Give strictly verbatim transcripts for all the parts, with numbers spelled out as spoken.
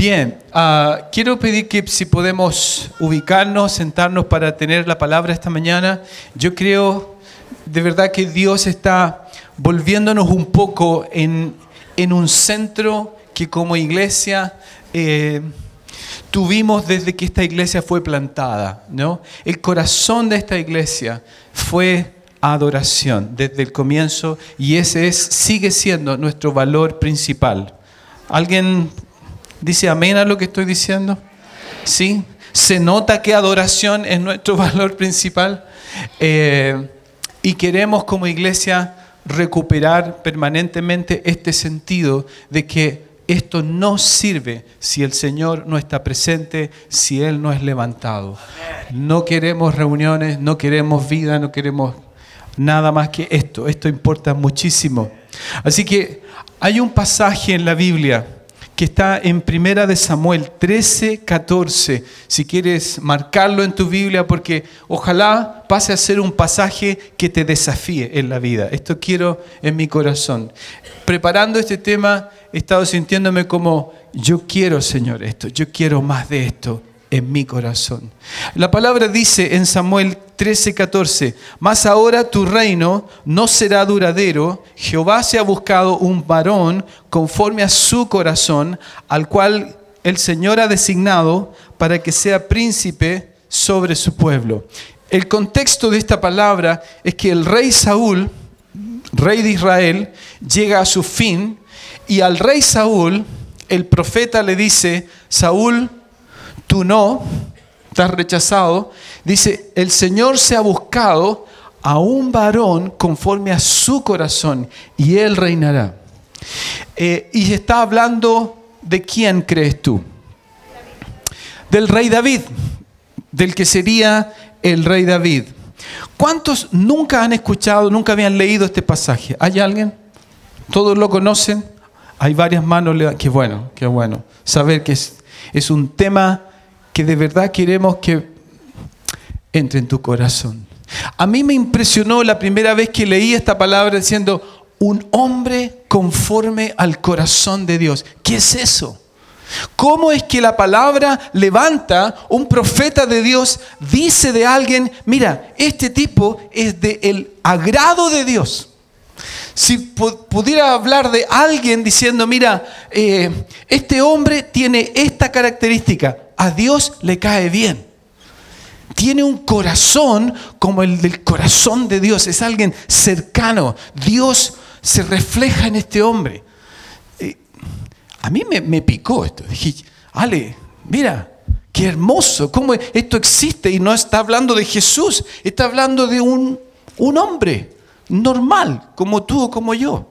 Bien, uh, quiero pedir que si podemos ubicarnos, sentarnos para tener la palabra esta mañana. Yo creo de verdad que Dios está volviéndonos un poco en, en un centro que como iglesia eh, tuvimos desde que esta iglesia fue plantada, ¿no? El corazón de esta iglesia fue adoración desde el comienzo y ese es, sigue siendo nuestro valor principal. ¿Alguien dice amén a lo que estoy diciendo? ¿Sí? Se nota que adoración es nuestro valor principal eh, y queremos como iglesia recuperar permanentemente este sentido de que esto no sirve si el Señor no está presente, si Él no es levantado. No queremos reuniones, no queremos vida, no queremos nada más que esto. Esto importa muchísimo. Así que hay un pasaje en la Biblia que está en Primera de Samuel trece, catorce. Si quieres marcarlo en tu Biblia, porque ojalá pase a ser un pasaje que te desafíe en la vida. Esto quiero en mi corazón. Preparando este tema, he estado sintiéndome como, yo quiero, Señor, esto, yo quiero más de esto en mi corazón. La palabra dice en Samuel trece, catorce, mas ahora tu reino no será duradero, Jehová se ha buscado un varón conforme a su corazón, al cual el Señor ha designado para que sea príncipe sobre su pueblo. El contexto de esta palabra es que el rey Saúl, rey de Israel, llega a su fin. Y al rey Saúl, el profeta le dice, Saúl, tú no, estás rechazado. Dice, el Señor se ha buscado a un varón conforme a su corazón y él reinará. Eh, y está hablando de quién crees tú. Del rey David, del que sería el rey David. ¿Cuántos nunca han escuchado, nunca habían leído este pasaje? ¿Hay alguien? ¿Todos lo conocen? Hay varias manos, qué bueno, qué bueno. Saber que es, es un tema que de verdad queremos que entre en tu corazón. A mí me impresionó la primera vez que leí esta palabra diciendo, un hombre conforme al corazón de Dios. ¿Qué es eso? ¿Cómo es que la palabra levanta, un profeta de Dios dice de alguien, mira, este tipo es del agrado de Dios? Si pudiera hablar de alguien diciendo, mira, eh, este hombre tiene esta característica, a Dios le cae bien. Tiene un corazón como el del corazón de Dios, es alguien cercano. Dios se refleja en este hombre. Eh, a mí me, me picó esto. Dije, Ale, mira, qué hermoso, cómo esto existe. Y no está hablando de Jesús, está hablando de un, un hombre normal, como tú o como yo.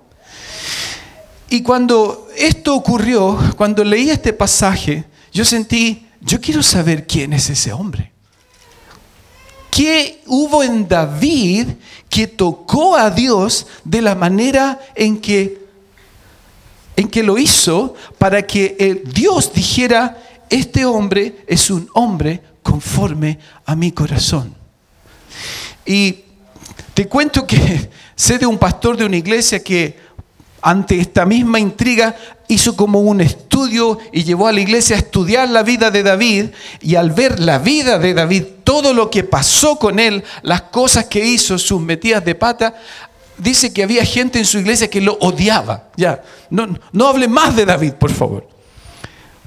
Y cuando esto ocurrió, cuando leí este pasaje, yo sentí, yo quiero saber quién es ese hombre. ¿Qué hubo en David que tocó a Dios de la manera en que, en que lo hizo para que el Dios dijera, este hombre es un hombre conforme a mi corazón? Y te cuento que sé de un pastor de una iglesia que ante esta misma intriga hizo como un estudio y llevó a la iglesia a estudiar la vida de David, y al ver la vida de David, todo lo que pasó con él, las cosas que hizo, sus metidas de pata, dice que había gente en su iglesia que lo odiaba. Ya, no, no hable más de David, por favor.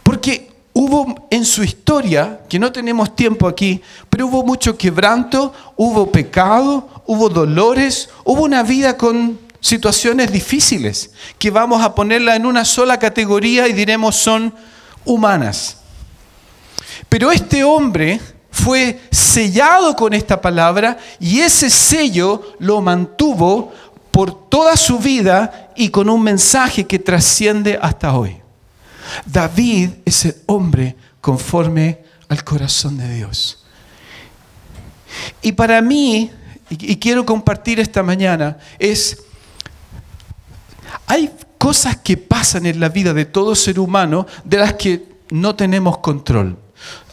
Porque hubo en su historia, que no tenemos tiempo aquí, pero hubo mucho quebranto, hubo pecado, hubo dolores, hubo una vida con situaciones difíciles, que vamos a ponerla en una sola categoría y diremos son humanas. Pero este hombre fue sellado con esta palabra y ese sello lo mantuvo por toda su vida y con un mensaje que trasciende hasta hoy. David es el hombre conforme al corazón de Dios. Y para mí, y quiero compartir esta mañana, es, hay cosas que pasan en la vida de todo ser humano de las que no tenemos control.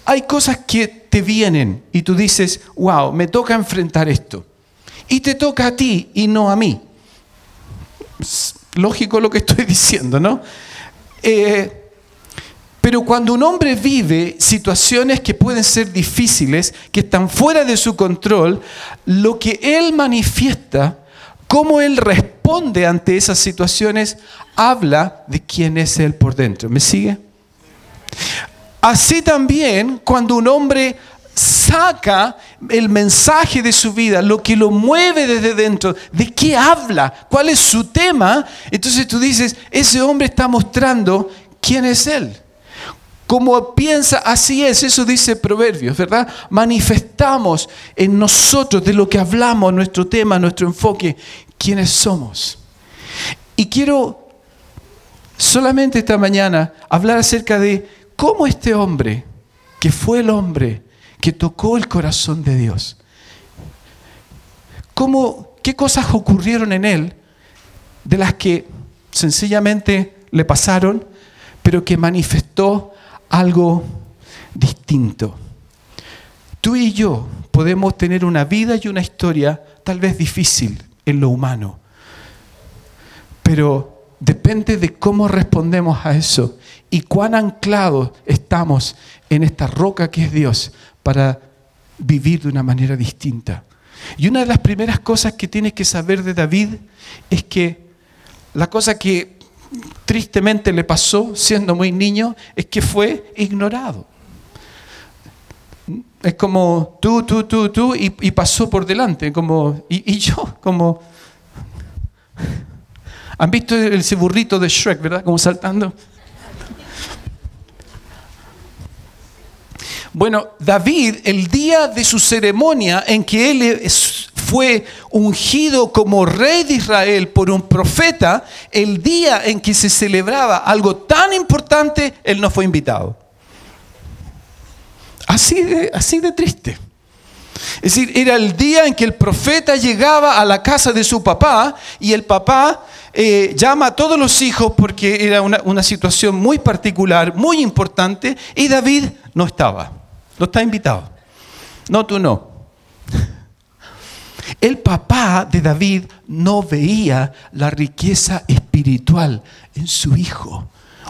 Hay cosas que te vienen y tú dices, wow, me toca enfrentar esto. Y te toca a ti y no a mí. Es lógico lo que estoy diciendo, ¿no? Eh, Pero cuando un hombre vive situaciones que pueden ser difíciles, que están fuera de su control, lo que él manifiesta, cómo él responde ante esas situaciones, habla de quién es él por dentro. ¿Me sigue? Así también, cuando un hombre saca el mensaje de su vida, lo que lo mueve desde dentro, de qué habla, cuál es su tema, entonces tú dices, ese hombre está mostrando quién es él. Como piensa, así es, eso dice Proverbios, ¿verdad? Manifestamos en nosotros, de lo que hablamos, nuestro tema, nuestro enfoque, quiénes somos. Y quiero solamente esta mañana hablar acerca de cómo este hombre, que fue el hombre que tocó el corazón de Dios, cómo, qué cosas ocurrieron en él, de las que sencillamente le pasaron, pero que manifestó algo distinto. Tú y yo podemos tener una vida y una historia tal vez difícil en lo humano, pero depende de cómo respondemos a eso y cuán anclados estamos en esta roca que es Dios para vivir de una manera distinta. Y una de las primeras cosas que tienes que saber de David es que la cosa que tristemente le pasó siendo muy niño es que fue ignorado. Es como tú, tú, tú, tú y, y pasó por delante, como y, y yo, como han visto ese burrito de Shrek, ¿verdad? Como saltando. Bueno, David, el día de su ceremonia en que él es fue ungido como rey de Israel por un profeta, el día en que se celebraba algo tan importante, él no fue invitado. Así de, así de triste. Es decir, era el día en que el profeta llegaba a la casa de su papá y el papá eh, llama a todos los hijos porque era una, una situación muy particular, muy importante, y David no estaba, no está invitado. No, tú no. El papá de David no veía la riqueza espiritual en su hijo.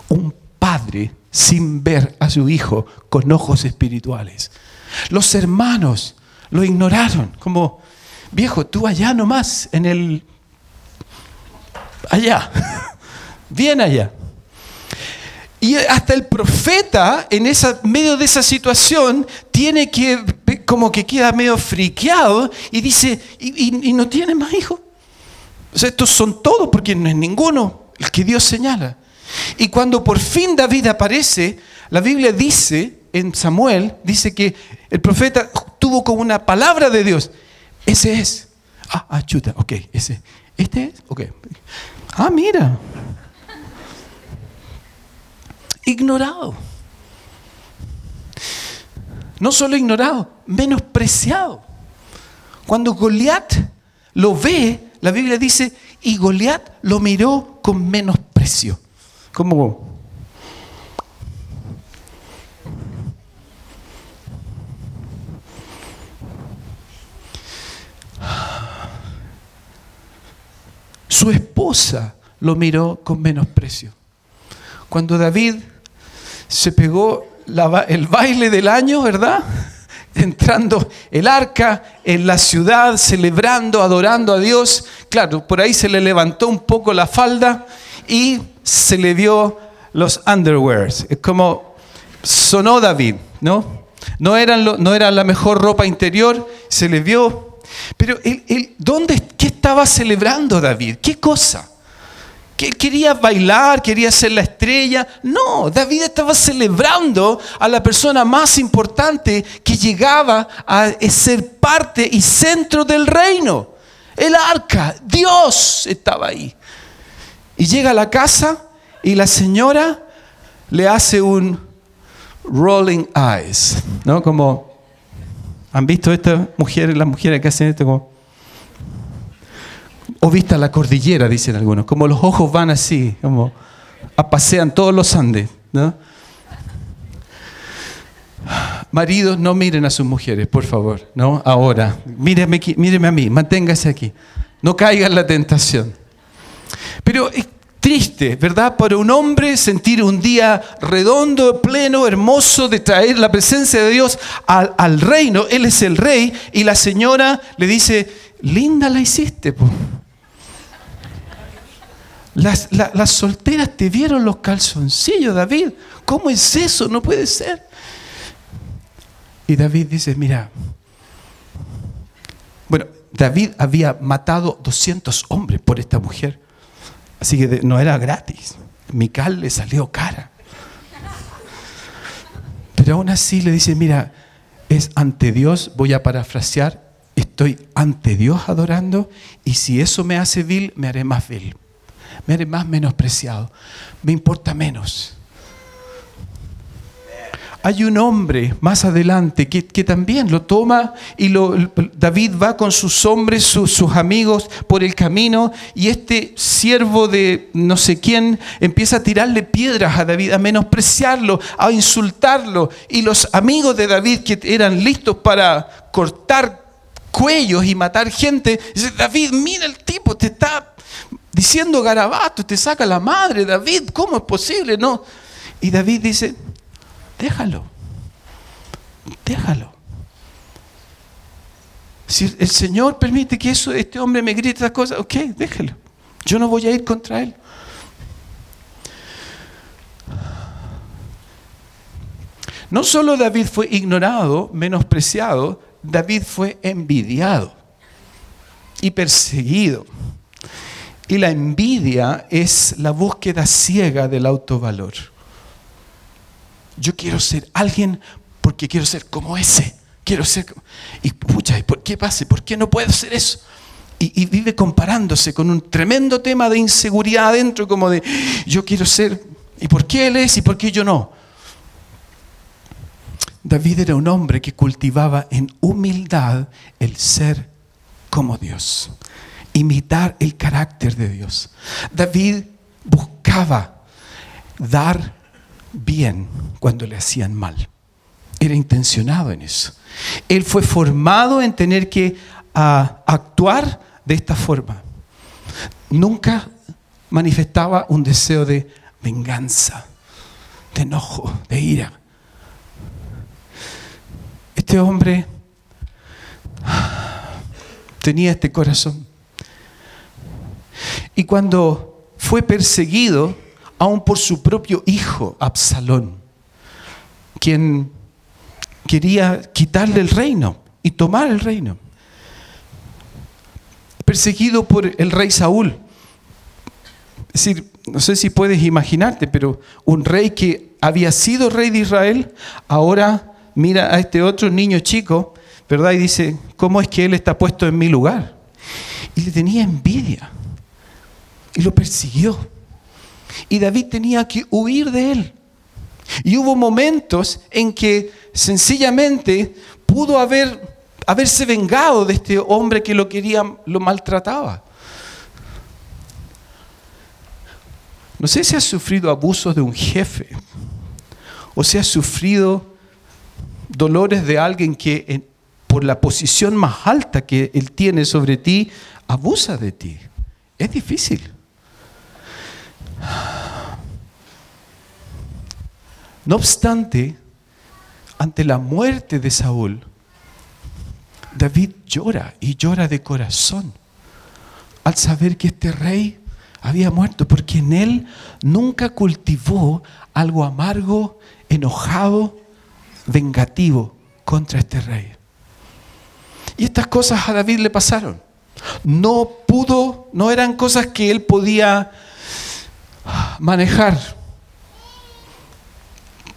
Un padre sin ver a su hijo con ojos espirituales. Los hermanos lo ignoraron, como, viejo, tú allá nomás, en el... allá, bien allá. Y hasta el profeta, en esa, medio de esa situación, tiene que, como que queda medio friqueado y dice, ¿y, y, y no tiene más hijos? O sea, estos son todos, porque no es ninguno el que Dios señala. Y cuando por fin David aparece, la Biblia dice, en Samuel, dice que el profeta tuvo como una palabra de Dios. Ese es. Ah, ah chuta, ok, ese. ¿Este es? Ok. Ah, mira. Ignorado. No solo ignorado, menospreciado. Cuando Goliat lo ve, la Biblia dice, y Goliat lo miró con menosprecio. Como su esposa lo miró con menosprecio. Cuando David se pegó la, el baile del año, ¿verdad? Entrando el arca en la ciudad, celebrando, adorando a Dios. Claro, por ahí se le levantó un poco la falda y se le vio los underwears. Es como sonó David, ¿no? No eran, lo, no era la mejor ropa interior, se le vio. Pero él, él, ¿dónde, qué estaba celebrando David? ¿Qué cosa? ¿Quería bailar? ¿Quería ser la estrella? No, David estaba celebrando a la persona más importante que llegaba a ser parte y centro del reino. El arca, Dios estaba ahí. Y llega a la casa y la señora le hace un rolling eyes, ¿no? Como, ¿han visto estas mujeres, las mujeres que hacen esto como? O vista la cordillera, dicen algunos, como los ojos van así, como pasean todos los Andes, ¿no? Maridos, no miren a sus mujeres, por favor, ¿no? Ahora, míreme, aquí, míreme a mí, manténgase aquí, no caiga en la tentación. Pero Triste, ¿verdad? Para un hombre sentir un día redondo, pleno, hermoso, de traer la presencia de Dios al, al reino. Él es el rey y la señora le dice, linda la hiciste, po. Las, la, las solteras te vieron los calzoncillos, David. ¿Cómo es eso? No puede ser. Y David dice, mira, bueno, David había matado doscientos hombres por esta mujer. Así que no era gratis. Mical le salió cara. Pero aún así le dice, mira, es ante Dios, voy a parafrasear, estoy ante Dios adorando y si eso me hace vil, me haré más vil. Me haré más menospreciado. Me importa menos. Hay un hombre más adelante que, que también lo toma y lo, David va con sus hombres, su, sus amigos por el camino y este siervo de no sé quién empieza a tirarle piedras a David, a menospreciarlo, a insultarlo y los amigos de David que eran listos para cortar cuellos y matar gente, dicen, David, mira el tipo, te está diciendo garabatos, te saca la madre, David, ¿cómo es posible? No. Y David dice, déjalo, déjalo. Si el Señor permite que eso, este hombre me grite estas cosas, ok, déjalo. Yo no voy a ir contra él. No solo David fue ignorado, menospreciado, David fue envidiado y perseguido. Y la envidia es la búsqueda ciega del autovalor. Yo quiero ser alguien porque quiero ser como ese. Quiero ser como... Y pucha, ¿por qué pasa? ¿Por qué no puedo ser eso? Y, y vive comparándose con un tremendo tema de inseguridad adentro, como de yo quiero ser, ¿y por qué él es y por qué yo no? David era un hombre que cultivaba en humildad el ser como Dios. Imitar el carácter de Dios. David buscaba dar bien cuando le hacían mal. Era intencionado en eso. Él fue formado en tener que uh, actuar de esta forma. Nunca manifestaba un deseo de venganza, de enojo, de ira. Este hombre tenía este corazón. Y cuando fue perseguido, aún por su propio hijo, Absalón, quien quería quitarle el reino y tomar el reino. Perseguido por el rey Saúl. Es decir, no sé si puedes imaginarte, pero un rey que había sido rey de Israel, ahora mira a este otro niño chico, ¿verdad? Y dice, ¿cómo es que él está puesto en mi lugar? Y le tenía envidia. Y lo persiguió. Y David tenía que huir de él. Y hubo momentos en que sencillamente pudo haber, haberse vengado de este hombre que lo quería, lo maltrataba. No sé si has sufrido abusos de un jefe o si has sufrido dolores de alguien que por la posición más alta que él tiene sobre ti, abusa de ti. Es difícil. No obstante, ante la muerte de Saúl, David llora y llora de corazón al saber que este rey había muerto, porque en él nunca cultivó algo amargo, enojado, vengativo contra este rey. Y estas cosas a David le pasaron. No pudo, no eran cosas que él podía manejar.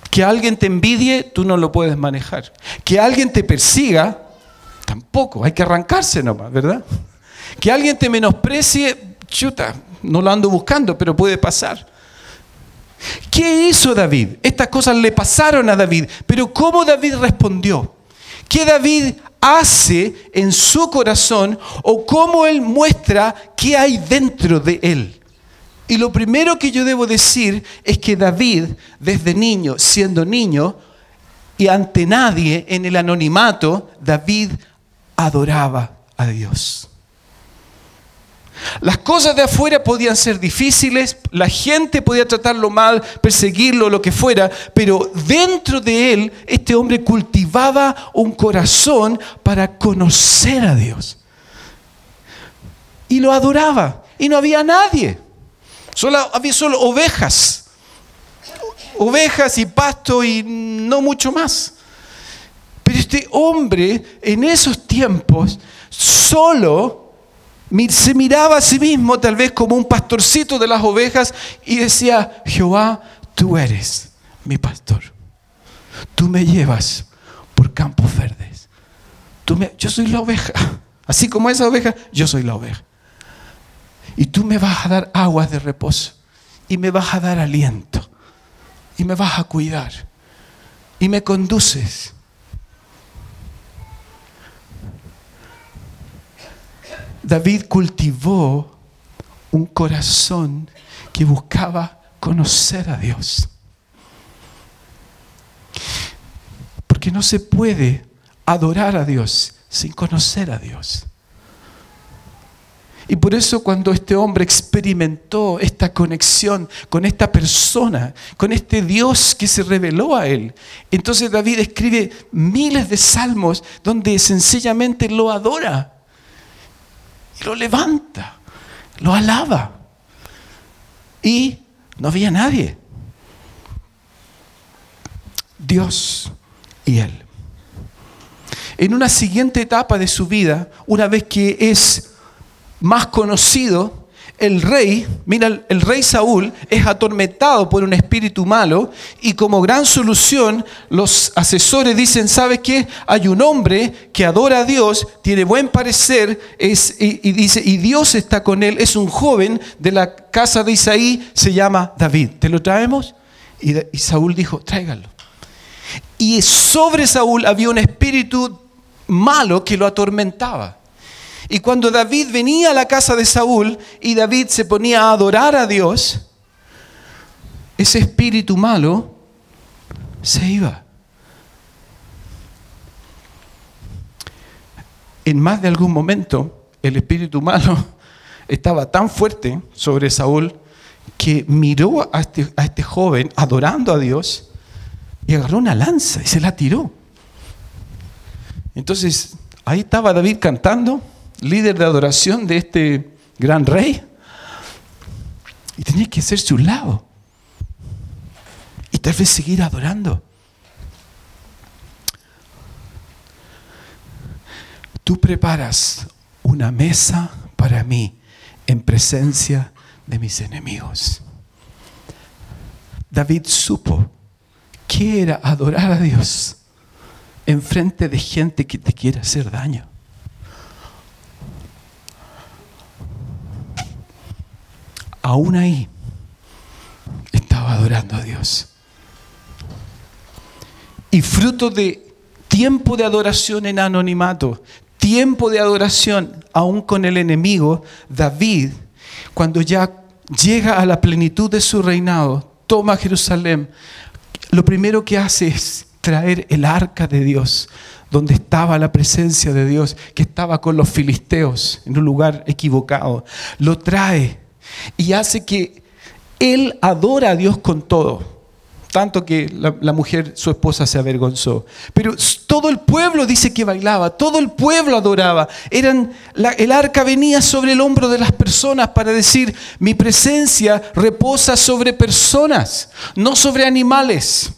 Que alguien te envidie, tú no lo puedes manejar. Que alguien te persiga, tampoco, hay que arrancarse nomás, ¿verdad? Que alguien te menosprecie, chuta, no lo ando buscando, pero puede pasar. ¿Qué hizo David? Estas cosas le pasaron a David, pero ¿cómo David respondió? ¿Qué David hace en su corazón o cómo él muestra qué hay dentro de él? Y lo primero que yo debo decir es que David, desde niño, siendo niño, y ante nadie, en el anonimato, David adoraba a Dios. Las cosas de afuera podían ser difíciles, la gente podía tratarlo mal, perseguirlo, lo que fuera, pero dentro de él, este hombre cultivaba un corazón para conocer a Dios. Y lo adoraba, y no había nadie, solo, había solo ovejas, ovejas y pasto y no mucho más. Pero este hombre, en esos tiempos, solo... se miraba a sí mismo tal vez como un pastorcito de las ovejas y decía: Jehová, tú eres mi pastor, tú me llevas por campos verdes, tú me... yo soy la oveja, así como esa oveja, yo soy la oveja, y tú me vas a dar aguas de reposo, y me vas a dar aliento, y me vas a cuidar, y me conduces. David cultivó un corazón que buscaba conocer a Dios. Porque no se puede adorar a Dios sin conocer a Dios. Y por eso cuando este hombre experimentó esta conexión con esta persona, con este Dios que se reveló a él, entonces David escribe miles de salmos donde sencillamente lo adora. Lo levanta, lo alaba. Y no había nadie. Dios y él. En una siguiente etapa de su vida, una vez que es más conocido, el rey, mira, el rey Saúl es atormentado por un espíritu malo y como gran solución los asesores dicen: ¿sabes qué? Hay un hombre que adora a Dios, tiene buen parecer, es, y, y dice, y Dios está con él, es un joven de la casa de Isaí, se llama David. ¿Te lo traemos? Y, y Saúl dijo: tráiganlo. Y sobre Saúl había un espíritu malo que lo atormentaba. Y cuando David venía a la casa de Saúl y David se ponía a adorar a Dios, ese espíritu malo se iba. En más de algún momento, el espíritu malo estaba tan fuerte sobre Saúl que miró a este, a este joven adorando a Dios y agarró una lanza y se la tiró. Entonces, ahí estaba David cantando, líder de adoración de este gran rey, y tenía que hacerse un lado y tal vez seguir adorando. Tú preparas una mesa para mí en presencia de mis enemigos. David supo que era adorar a Dios en frente de gente que te quiere hacer daño. Aún ahí estaba adorando a Dios. Y fruto de tiempo de adoración en anonimato, tiempo de adoración aún con el enemigo, David, cuando ya llega a la plenitud de su reinado, toma Jerusalén, lo primero que hace es traer el arca de Dios, donde estaba la presencia de Dios, que estaba con los filisteos, en un lugar equivocado. Lo trae y hace que él adora a Dios con todo, tanto que la, la mujer, su esposa, se avergonzó. Pero todo el pueblo dice que bailaba, todo el pueblo adoraba. Eran, la, el arca venía sobre el hombro de las personas para decir: mi presencia reposa sobre personas, no sobre animales.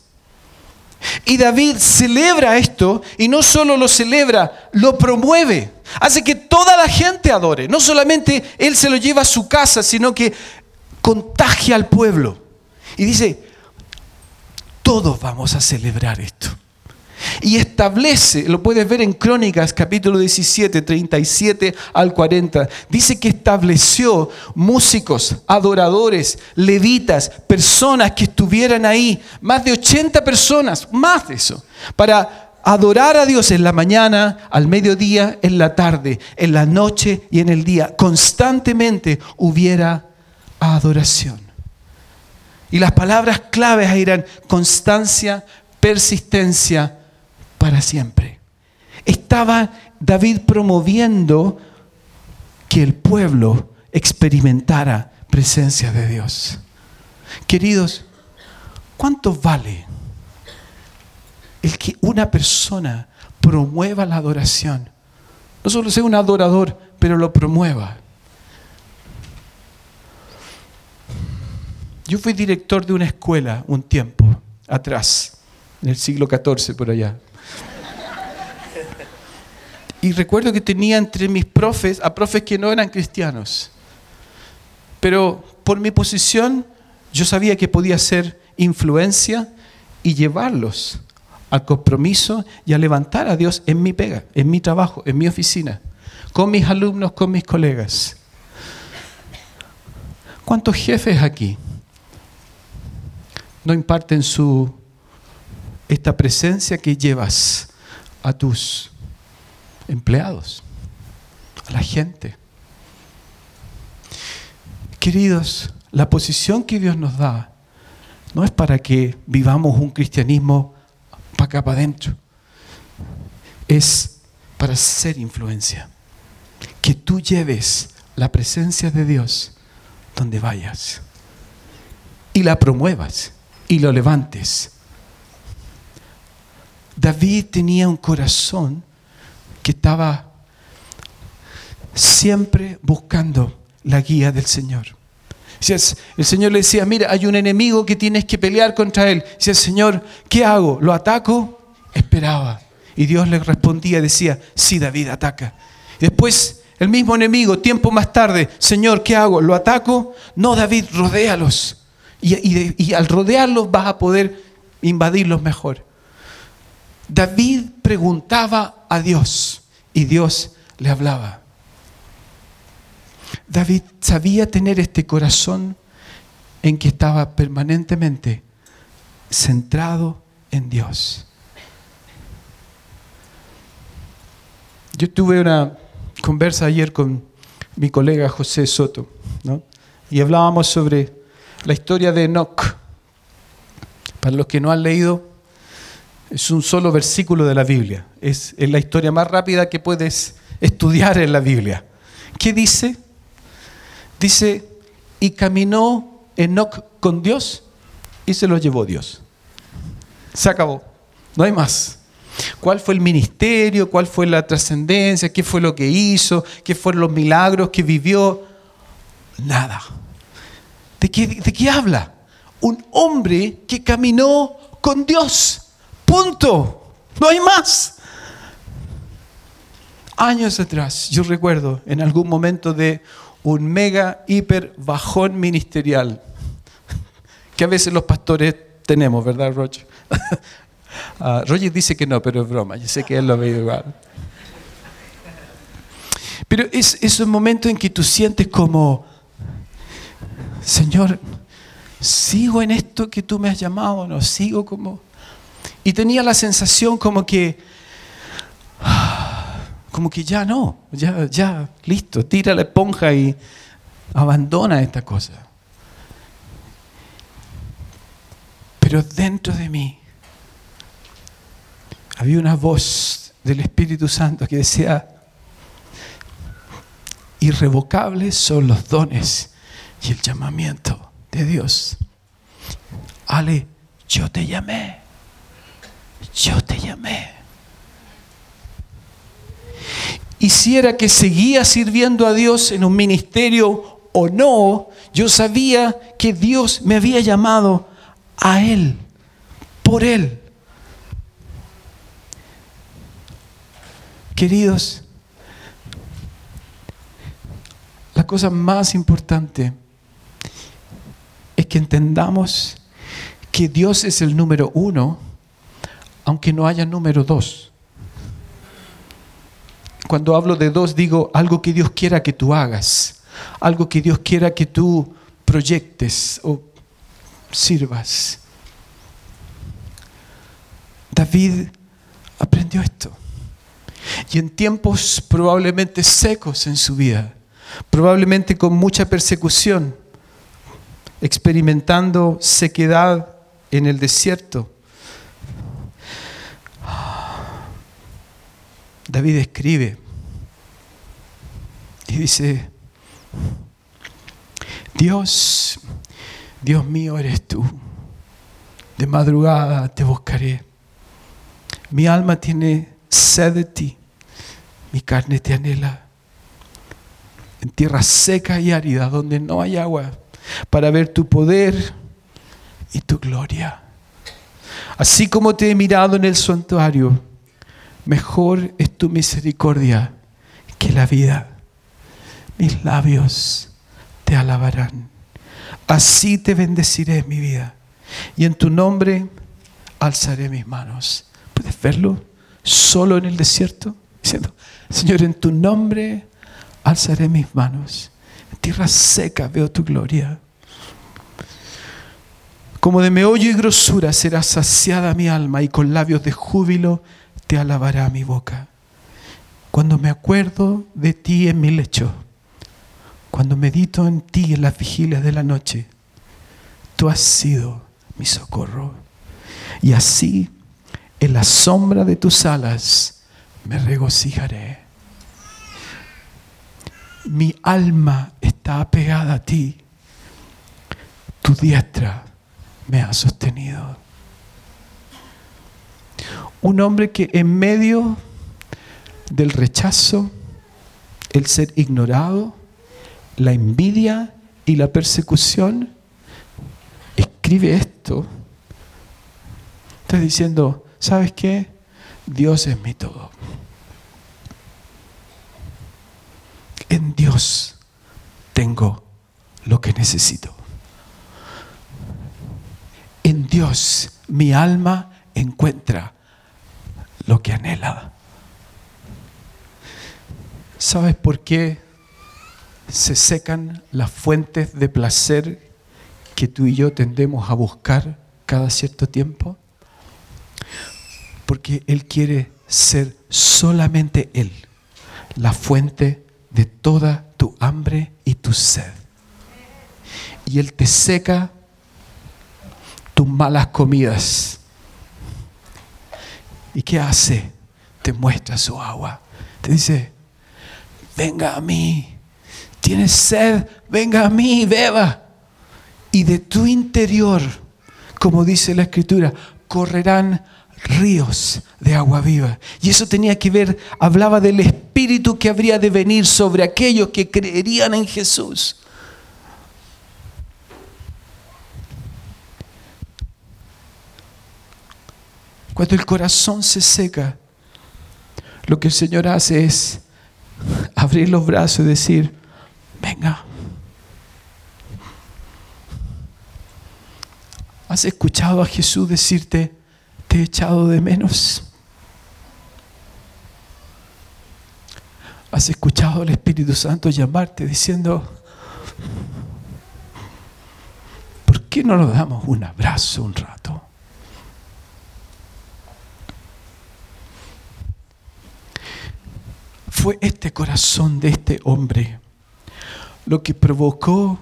Y David celebra esto, y no solo lo celebra, lo promueve. Hace que toda la gente adore. No solamente él se lo lleva a su casa, sino que contagia al pueblo. Y dice: todos vamos a celebrar esto. Y establece, lo puedes ver en Crónicas, capítulo diecisiete, treinta y siete al cuarenta. Dice que estableció músicos, adoradores, levitas, personas que estuvieran ahí. Más de ochenta personas, más de eso, para adorar a Dios en la mañana, al mediodía, en la tarde, en la noche y en el día. Constantemente hubiera adoración. Y las palabras claves ahí eran constancia, persistencia, para siempre. Estaba David promoviendo que el pueblo experimentara presencia de Dios. Queridos, ¿cuánto vale el que una persona promueva la adoración? No solo sea un adorador, pero lo promueva. Yo fui director de una escuela un tiempo atrás, en el siglo catorce por allá. Y recuerdo que tenía entre mis profes a profes que no eran cristianos. Pero por mi posición, yo sabía que podía hacer influencia y llevarlos al compromiso y a levantar a Dios en mi pega, en mi trabajo, en mi oficina, con mis alumnos, con mis colegas. ¿Cuántos jefes aquí no imparten su, esta presencia que llevas a tus empleados, a la gente? Queridos, la posición que Dios nos da no es para que vivamos un cristianismo para acá, para adentro. Es para ser influencia. Que tú lleves la presencia de Dios donde vayas y la promuevas y lo levantes. David tenía un corazón que estaba siempre buscando la guía del Señor. Si el Señor le decía, mira, hay un enemigo que tienes que pelear contra él. Si el Señor, ¿qué hago? ¿Lo ataco? Esperaba. Y Dios le respondía y decía, sí, David, ataca. Y después, el mismo enemigo, tiempo más tarde, Señor, ¿qué hago? ¿Lo ataco? No, David, rodéalos. Y, y, y al rodearlos vas a poder invadirlos mejor. David preguntaba a Dios y Dios le hablaba. David sabía tener este corazón en que estaba permanentemente centrado en Dios. Yo tuve una conversa ayer con mi colega José Soto, ¿no? Y hablábamos sobre la historia de Enoch. Para los que no han leído, es un solo versículo de la Biblia. Es, es la historia más rápida que puedes estudiar en la Biblia. ¿Qué dice? Dice, y caminó Enoch con Dios y se lo llevó Dios. Se acabó. No hay más. ¿Cuál fue el ministerio? ¿Cuál fue la trascendencia? ¿Qué fue lo que hizo? ¿Qué fueron los milagros que vivió? Nada. ¿De qué, de qué habla? Un hombre que caminó con Dios. Punto. No hay más. Años atrás, yo recuerdo en algún momento de un mega, hiper bajón ministerial que a veces los pastores tenemos, ¿verdad, Roger? uh, Roger dice que no, pero es broma. Yo sé que él lo ve igual. Pero es, es un momento en que tú sientes como, Señor, ¿sigo en esto que tú me has llamado? ¿No sigo como...? Y tenía la sensación como que, como que ya no, ya, ya, listo, tira la esponja y abandona esta cosa. Pero dentro de mí había una voz del Espíritu Santo que decía, irrevocables son los dones y el llamamiento de Dios. Ale, yo te llamé. Yo te llamé. Y si era que seguía sirviendo a Dios en un ministerio o no, yo sabía que Dios me había llamado a Él, por Él. Queridos, la cosa más importante es que entendamos que Dios es el número uno, aunque no haya número dos. Cuando hablo de dos, digo algo que Dios quiera que tú hagas, algo que Dios quiera que tú proyectes o sirvas. David aprendió esto. Y en tiempos probablemente secos en su vida, probablemente con mucha persecución, experimentando sequedad en el desierto, David escribe y dice, Dios, Dios mío eres tú. De madrugada te buscaré. Mi alma tiene sed de ti. Mi carne te anhela. En tierra seca y árida, donde no hay agua, para ver tu poder y tu gloria. Así como te he mirado en el santuario, mejor es tu misericordia que la vida. Mis labios te alabarán. Así te bendeciré en mi vida, y en tu nombre alzaré mis manos. ¿Puedes verlo? Solo en el desierto, diciendo, Señor, en tu nombre alzaré mis manos. En tierra seca veo tu gloria. Como de meollo y grosura será saciada mi alma, y con labios de júbilo te alabará mi boca. Cuando me acuerdo de ti en mi lecho, cuando medito en ti en las vigilias de la noche, tú has sido mi socorro. Y así, en la sombra de tus alas, me regocijaré. Mi alma está apegada a ti. Tu diestra me ha sostenido. Un hombre que en medio del rechazo, el ser ignorado, la envidia y la persecución, escribe esto. Está diciendo, ¿sabes qué? Dios es mi todo. En Dios tengo lo que necesito. En Dios mi alma encuentra lo que anhela. ¿Sabes por qué se secan las fuentes de placer que tú y yo tendemos a buscar cada cierto tiempo? Porque Él quiere ser solamente Él, la fuente de placer de toda tu hambre y tu sed. Y Él te seca tus malas comidas. ¿Y qué hace? Te muestra su agua. Te dice, venga a mí. Tienes sed, venga a mí, beba. Y de tu interior, como dice la Escritura, correrán ríos de agua viva. Y eso tenía que ver, hablaba del Espíritu que habría de venir sobre aquellos que creerían en Jesús. Cuando el corazón se seca, lo que el Señor hace es abrir los brazos y decir, venga. ¿Has escuchado a Jesús decirte, te he echado de menos? ¿Has escuchado al Espíritu Santo llamarte diciendo, ¿por qué no nos damos un abrazo un rato? Fue este corazón de este hombre lo que provocó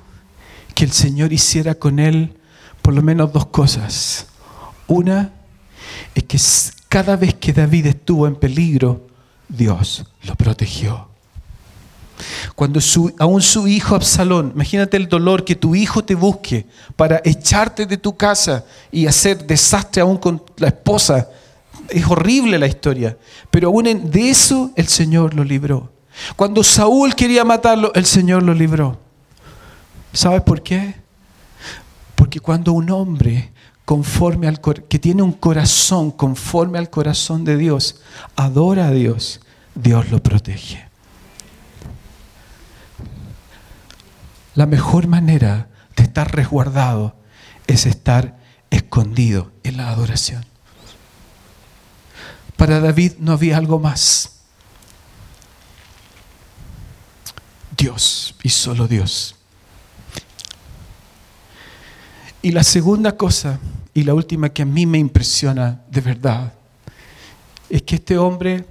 que el Señor hiciera con él por lo menos dos cosas. Una, es que cada vez que David estuvo en peligro, Dios lo protegió. Cuando su, aún su hijo Absalón, imagínate el dolor que tu hijo te busque para echarte de tu casa y hacer desastre aún con la esposa. Es horrible la historia, pero aún en, de eso el Señor lo libró. Cuando Saúl quería matarlo, el Señor lo libró. ¿Sabes por qué? Porque cuando un hombre conforme al, que tiene un corazón conforme al corazón de Dios, adora a Dios, Dios lo protege. La mejor manera de estar resguardado es estar escondido en la adoración. Para David no había algo más. Dios y solo Dios. Y la segunda cosa, y la última que a mí me impresiona de verdad, es que este hombre,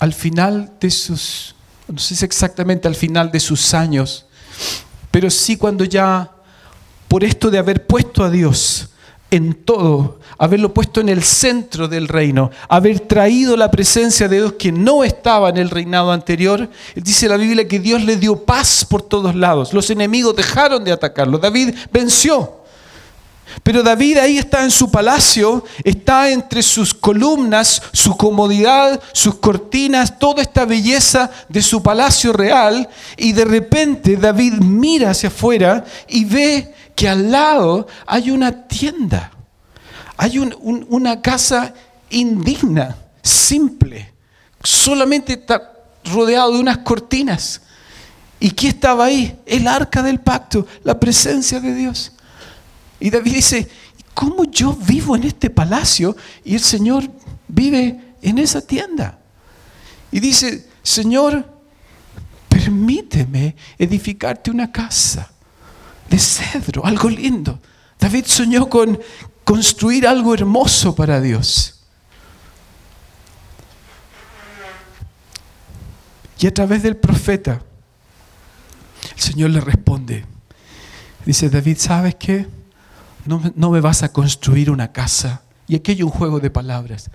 al final de sus, no sé si exactamente al final de sus años, pero sí cuando ya, por esto de haber puesto a Dios en todo, haberlo puesto en el centro del reino, haber traído la presencia de Dios que no estaba en el reinado anterior. Dice la Biblia que Dios le dio paz por todos lados. Los enemigos dejaron de atacarlo. David venció. Pero David ahí está en su palacio, está entre sus columnas, su comodidad, sus cortinas, toda esta belleza de su palacio real. Y de repente David mira hacia afuera y ve que al lado hay una tienda, hay un, un, una casa indigna, simple, solamente está rodeado de unas cortinas. ¿Y qué estaba ahí? El arca del pacto, la presencia de Dios. Y David dice, ¿cómo yo vivo en este palacio y el Señor vive en esa tienda? Y dice, Señor, permíteme edificarte una casa de cedro, algo lindo. David soñó con construir algo hermoso para Dios. Y a través del profeta, el Señor le responde. Dice, David, ¿sabes qué? No, no me vas a construir una casa. Y aquí hay un juego de palabras.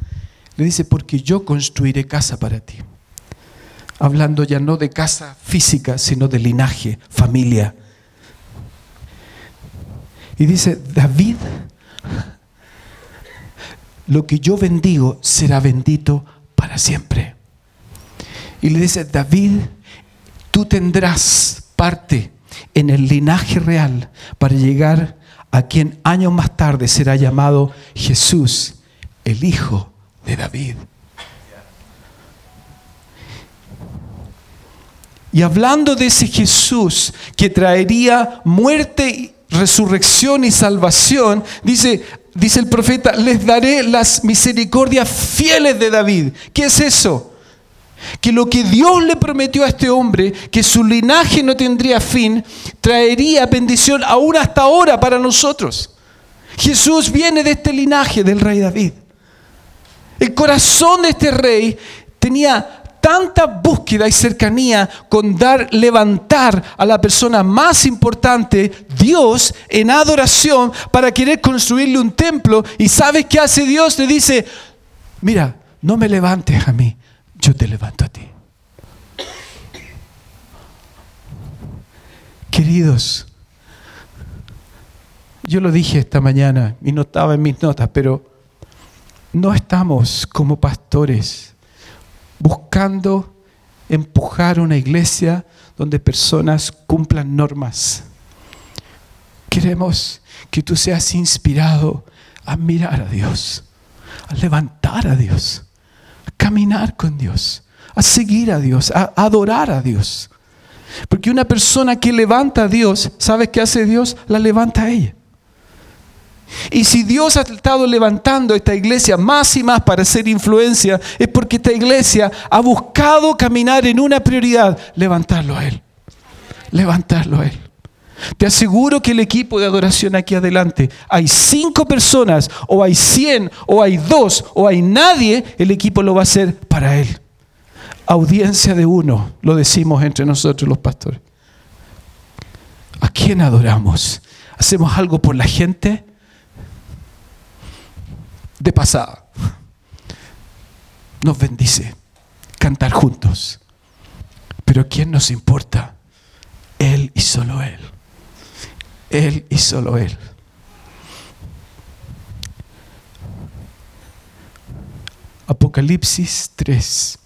Le dice, porque yo construiré casa para ti. Hablando ya no de casa física, sino de linaje, familia. Y dice, David, lo que yo bendigo será bendito para siempre. Y le dice, David, tú tendrás parte en el linaje real para llegar a quien años más tarde será llamado Jesús, el hijo de David. Y hablando de ese Jesús que traería muerte, resurrección y salvación, dice, dice el profeta, les daré las misericordias fieles de David. ¿Qué es eso? Que lo que Dios le prometió a este hombre, que su linaje no tendría fin, traería bendición aún hasta ahora para nosotros. Jesús viene de este linaje del rey David. El corazón de este rey tenía tanta búsqueda y cercanía con dar, levantar a la persona más importante, Dios, en adoración, para querer construirle un templo. Y ¿sabes qué hace Dios? Le dice, mira, no me levantes a mí. Yo te levanto a ti. Queridos, yo lo dije esta mañana y no estaba en mis notas, pero no estamos como pastores buscando empujar una iglesia donde personas cumplan normas. Queremos que tú seas inspirado a mirar a Dios, a levantar a Dios, caminar con Dios, a seguir a Dios, a adorar a Dios. Porque una persona que levanta a Dios, ¿sabes qué hace Dios? La levanta a ella. Y si Dios ha estado levantando esta iglesia más y más para ser influencia, es porque esta iglesia ha buscado caminar en una prioridad, levantarlo a Él, levantarlo a Él. Te aseguro que el equipo de adoración aquí adelante, hay cinco personas, o hay cien, o hay dos, o hay nadie, el equipo lo va a hacer para Él. Audiencia de uno, lo decimos entre nosotros los pastores. ¿A quién adoramos? ¿Hacemos algo por la gente? De pasada. Nos bendice cantar juntos. Pero ¿quién nos importa? Él y solo Él. Él y solo Él. Apocalipsis tres.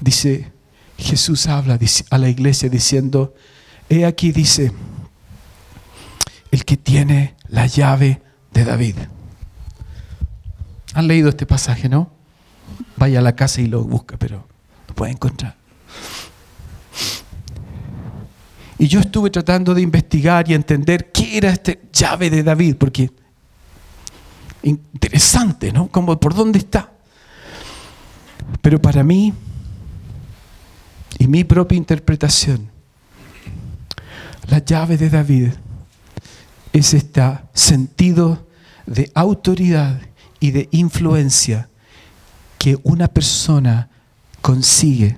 Dice, Jesús habla a la iglesia diciendo, he aquí, dice, el que tiene la llave de David. Han leído este pasaje, ¿no? Vaya a la casa y lo busca, pero lo puede encontrar. Y yo estuve tratando de investigar y entender qué era esta llave de David, porque interesante, ¿no? Como, ¿por dónde está? Pero para mí, y mi propia interpretación, la llave de David es este sentido de autoridad y de influencia que una persona consigue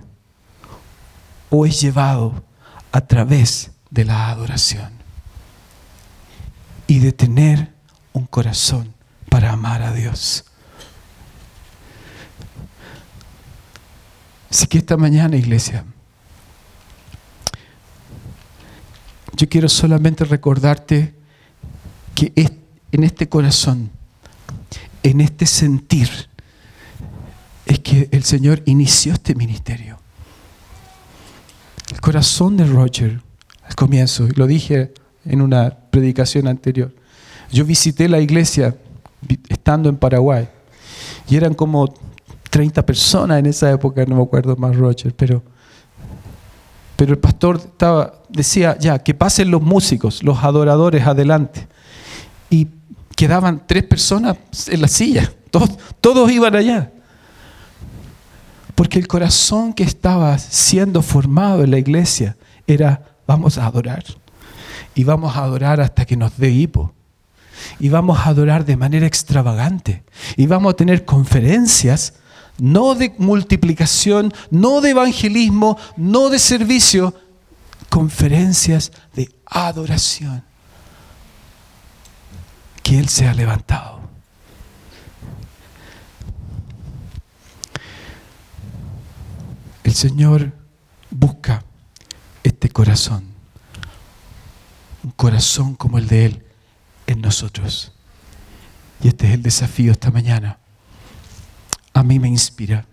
o es llevado a través de la adoración y de tener un corazón para amar a Dios. Así que esta mañana, iglesia, yo quiero solamente recordarte que en este corazón, en este sentir, es que el Señor inició este ministerio. El corazón de Roger, al comienzo, lo dije en una predicación anterior, yo visité la iglesia estando en Paraguay y eran como treinta personas en esa época, no me acuerdo más, Roger, pero, pero el pastor estaba, decía, ya, que pasen los músicos, los adoradores adelante, y quedaban tres personas en la silla, todos, todos iban allá, porque el corazón que estaba siendo formado en la iglesia era: vamos a adorar, y vamos a adorar hasta que nos dé hipo, y vamos a adorar de manera extravagante, y vamos a tener conferencias, no de multiplicación, no de evangelismo, no de servicio, conferencias de adoración. Que Él sea levantado. El Señor busca este corazón, un corazón como el de Él en nosotros. Y este es el desafío esta mañana. A mí me inspira.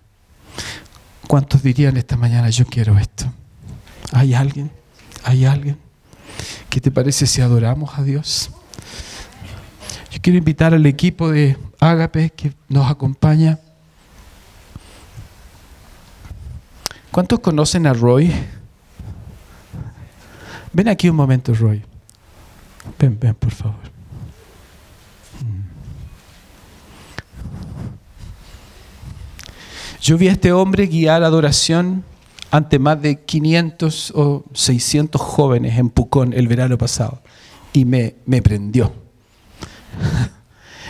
¿Cuántos dirían esta mañana: yo quiero esto? ¿Hay alguien? ¿Hay alguien? ¿Qué te parece si adoramos a Dios? Yo quiero invitar al equipo de Ágape que nos acompaña. ¿Cuántos conocen a Roy? Ven aquí un momento, Roy. Ven, ven, por favor. Yo vi a este hombre guiar adoración ante más de quinientos o seiscientos jóvenes en Pucón el verano pasado y me, me prendió.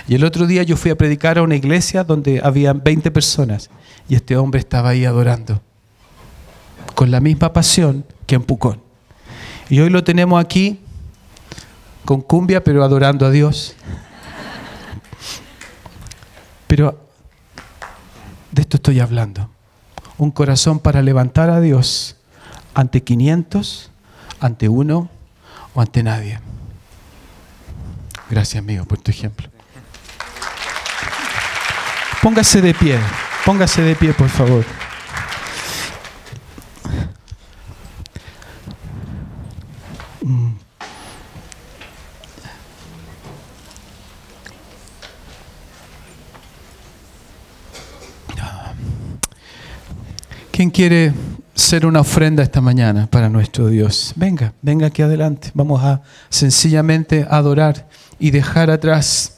Y el otro día yo fui a predicar a una iglesia donde habían veinte personas y este hombre estaba ahí adorando con la misma pasión que en Pucón. Y hoy lo tenemos aquí con cumbia, pero adorando a Dios. Pero de esto estoy hablando. Un corazón para levantar a Dios ante quinientos, ante uno o ante nadie. Gracias, amigo, por tu ejemplo. Póngase de pie, póngase de pie, por favor. ¿Quién quiere ser una ofrenda esta mañana para nuestro Dios? Venga, venga aquí adelante. Vamos a sencillamente adorar y dejar atrás.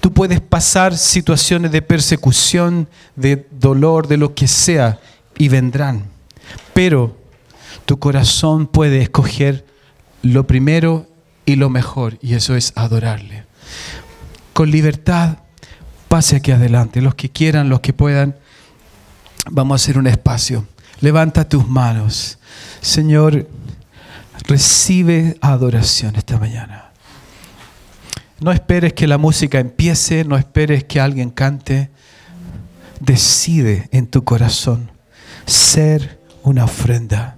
Tú puedes pasar situaciones de persecución, de dolor, de lo que sea, y vendrán. Pero tu corazón puede escoger lo primero y lo mejor, y eso es adorarle. Con libertad, pase aquí adelante. Los que quieran, los que puedan. Vamos a hacer un espacio. Levanta tus manos. Señor, recibe adoración esta mañana. No esperes que la música empiece, no esperes que alguien cante. Decide en tu corazón ser una ofrenda.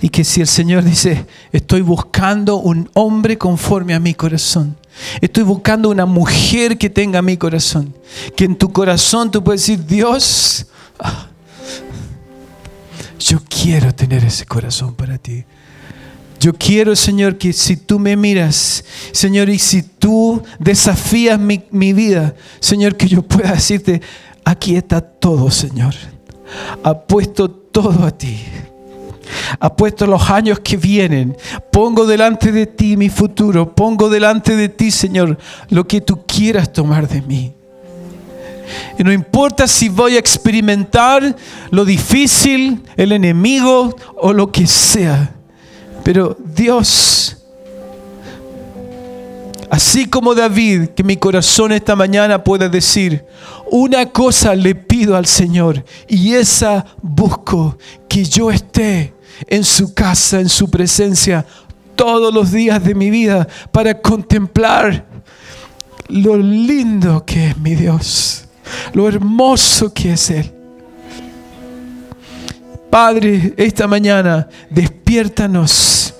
Y que si el Señor dice: estoy buscando un hombre conforme a mi corazón, estoy buscando una mujer que tenga mi corazón, que en tu corazón tú puedes decir: Dios, yo quiero tener ese corazón para ti. Yo quiero, Señor, que si tú me miras, Señor, y si tú desafías mi, mi vida, Señor, que yo pueda decirte: aquí está todo, Señor. Apuesto todo a ti. Apuesto los años que vienen, pongo delante de ti mi futuro, pongo delante de ti, Señor, lo que tú quieras tomar de mí. Y no importa si voy a experimentar lo difícil, el enemigo o lo que sea, pero Dios, así como David, que mi corazón esta mañana pueda decir: una cosa le pido al Señor y esa busco, que yo esté en su casa, en su presencia todos los días de mi vida para contemplar lo lindo que es mi Dios, lo hermoso que es Él. Padre, esta mañana despiértanos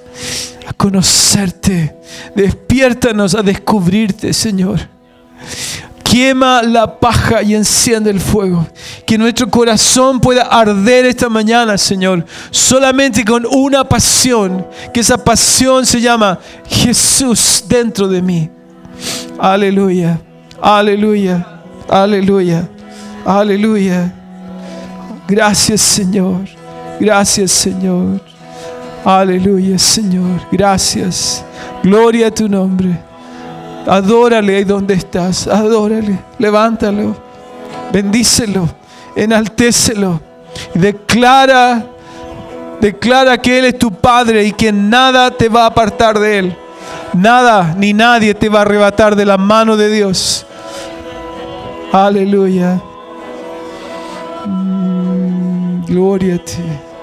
a conocerte, despiértanos a descubrirte, Señor. Quema la paja y enciende el fuego. Que nuestro corazón pueda arder esta mañana, Señor, solamente con una pasión, que esa pasión se llama Jesús dentro de mí. Aleluya, aleluya, aleluya, aleluya. Gracias, Señor, gracias, Señor. Aleluya, Señor, gracias. Gloria a tu nombre. Adórale ahí donde estás, adórale, levántalo, bendícelo, enaltécelo, declara, declara que Él es tu Padre y que nada te va a apartar de Él, nada ni nadie te va a arrebatar de la mano de Dios. Aleluya, mm, gloria a ti.